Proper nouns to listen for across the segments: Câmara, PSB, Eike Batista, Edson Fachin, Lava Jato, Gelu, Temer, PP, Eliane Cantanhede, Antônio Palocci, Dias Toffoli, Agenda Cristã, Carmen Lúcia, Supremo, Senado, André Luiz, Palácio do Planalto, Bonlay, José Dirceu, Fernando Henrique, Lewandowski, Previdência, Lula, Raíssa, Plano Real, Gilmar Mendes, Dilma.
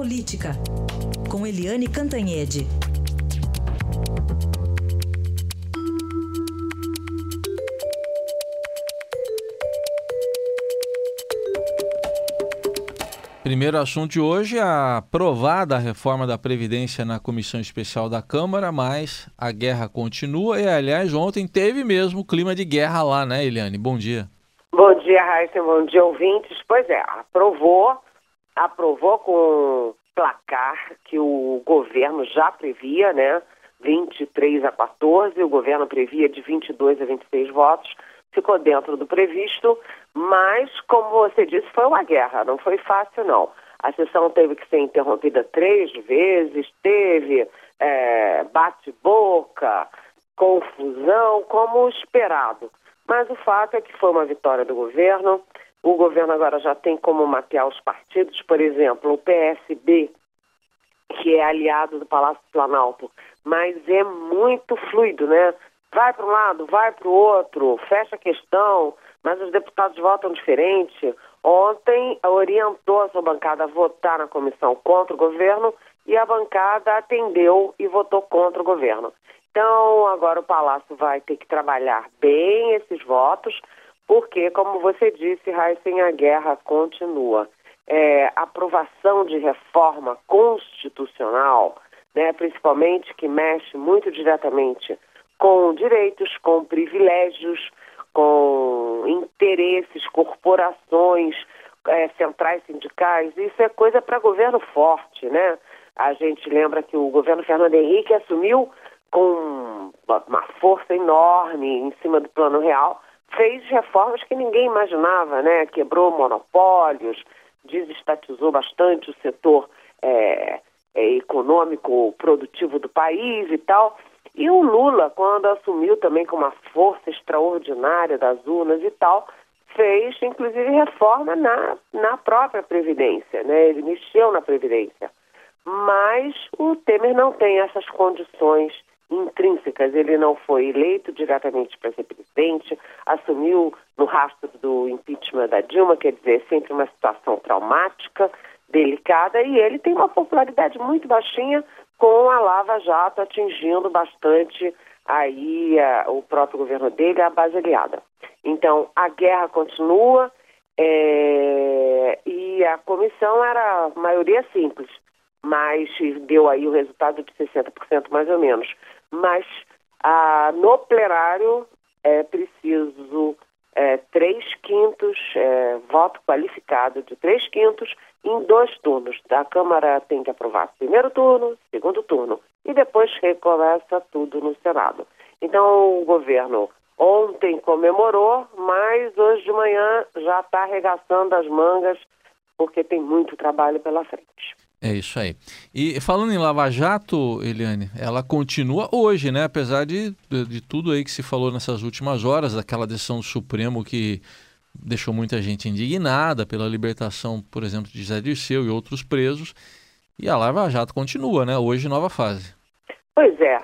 Política, com Eliane Cantanhede. Primeiro assunto de hoje, a aprovada reforma da Previdência na Comissão Especial da Câmara, mas a guerra continua e, aliás, ontem teve mesmo clima de guerra lá, né, Eliane? Bom dia. Bom dia, Raíssa. Bom dia, ouvintes. Pois é, aprovou com placar que o governo já previa, né, 23 a 14, o governo previa de 22 a 26 votos, ficou dentro do previsto, mas, como você disse, foi uma guerra, não foi fácil, não. A sessão teve que ser interrompida 3 vezes, teve bate-boca, confusão, como esperado. Mas o fato é que foi uma vitória do governo. O governo agora já tem como mapear os partidos, por exemplo, o PSB, que é aliado do Palácio do Planalto, mas é muito fluido, né? Vai para um lado, vai para o outro, fecha a questão, mas os deputados votam diferente. Ontem orientou a sua bancada a votar na comissão contra o governo e a bancada atendeu e votou contra o governo. Então agora o Palácio vai ter que trabalhar bem esses votos, porque, como você disse, Raíssa, a guerra continua. A aprovação de reforma constitucional, né, principalmente que mexe muito diretamente com direitos, com privilégios, com interesses, corporações, centrais sindicais, isso é coisa para governo forte, né? A gente lembra que o governo Fernando Henrique assumiu com uma força enorme em cima do Plano Real, fez reformas que ninguém imaginava, né? Quebrou monopólios, desestatizou bastante o setor econômico, produtivo do país e tal. E o Lula, quando assumiu também com uma força extraordinária das urnas e tal, fez, inclusive, reforma na própria Previdência, né? Ele mexeu na Previdência. Mas o Temer não tem essas condições intrínsecas. Ele não foi eleito diretamente para ser presidente, assumiu no rastro do impeachment da Dilma, quer dizer, sempre uma situação traumática, delicada, e ele tem uma popularidade muito baixinha, com a Lava Jato atingindo bastante aí o próprio governo dele, a base aliada. Então, a guerra continua e a comissão era maioria simples, mas deu aí o resultado de 60% mais ou menos. Mas no plenário é preciso 3/5, voto qualificado de 3/5 em 2 turnos. A Câmara tem que aprovar primeiro turno, segundo turno, e depois recomeça tudo no Senado. Então o governo ontem comemorou, mas hoje de manhã já está arregaçando as mangas, porque tem muito trabalho pela frente. É isso aí. E falando em Lava Jato, Eliane, ela continua hoje, né? Apesar de tudo aí que se falou nessas últimas horas, daquela decisão do Supremo que deixou muita gente indignada pela libertação, por exemplo, de José Dirceu e outros presos. E a Lava Jato continua, né? Hoje, nova fase. Pois é.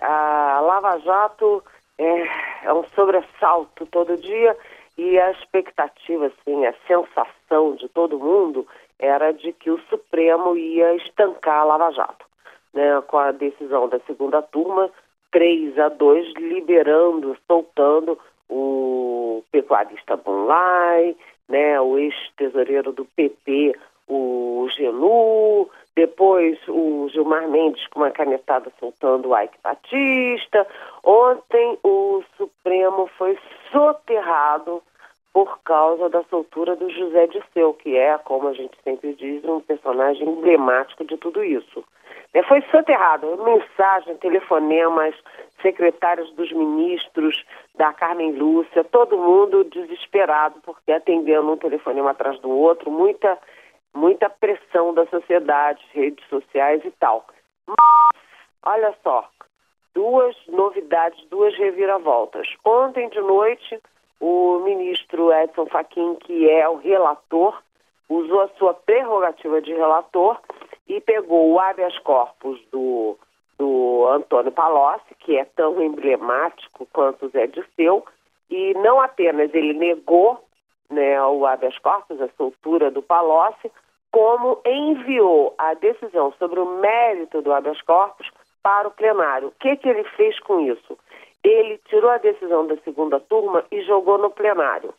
A Lava Jato é um sobressalto todo dia, e a expectativa, assim, a sensação de todo mundo era de que o Supremo ia estancar a Lava Jato, né? Com a decisão da segunda turma, 3-2, liberando, soltando o pecuarista Bonlay, né? O ex-tesoureiro do PP, o Gelu, depois o Gilmar Mendes com uma canetada soltando o Eike Batista. Ontem o Supremo foi soterrado por causa da soltura do José Dirceu, que é, como a gente sempre diz, um personagem emblemático de tudo isso. Foi soterrado, mensagem, telefonemas, secretários dos ministros, da Carmen Lúcia, todo mundo desesperado, porque atendendo um telefonema atrás do outro, muita pressão da sociedade, redes sociais e tal. Mas, olha só, 2 novidades, 2 reviravoltas. Ontem de noite, o ministro Edson Fachin, que é o relator, usou a sua prerrogativa de relator e pegou o habeas corpus do Antônio Palocci, que é tão emblemático quanto o Zé Dirceu, e não apenas ele negou, né, o habeas corpus, a soltura do Palocci, como enviou a decisão sobre o mérito do habeas corpus para o plenário. O que ele fez com isso? Ele tirou a decisão da segunda turma e jogou no plenário.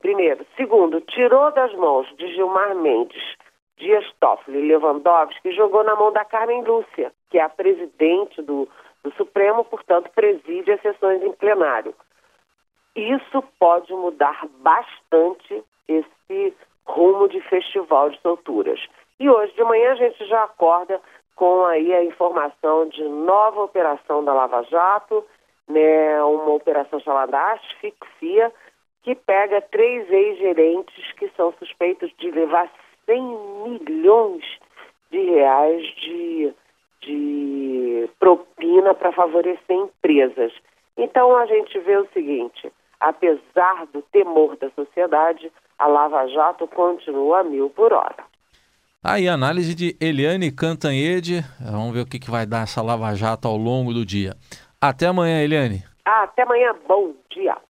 Primeiro. Segundo, tirou das mãos de Gilmar Mendes, Dias Toffoli e Lewandowski e jogou na mão da Carmen Lúcia, que é a presidente do Supremo, portanto, preside as sessões em plenário. Isso pode mudar bastante esse rumo de festival de solturas. E hoje de manhã a gente já acorda com aí a informação de nova operação da Lava Jato, né, uma operação chamada asfixia, que pega 3 ex-gerentes que são suspeitos de levar 100 milhões de reais de propina para favorecer empresas. Então a gente vê o seguinte, apesar do temor da sociedade, a Lava Jato continua a 1.000 por hora. Aí, análise de Eliane Cantanhede. Vamos ver o que vai dar essa Lava Jato ao longo do dia. Até amanhã, Eliane. Até amanhã. Bom dia.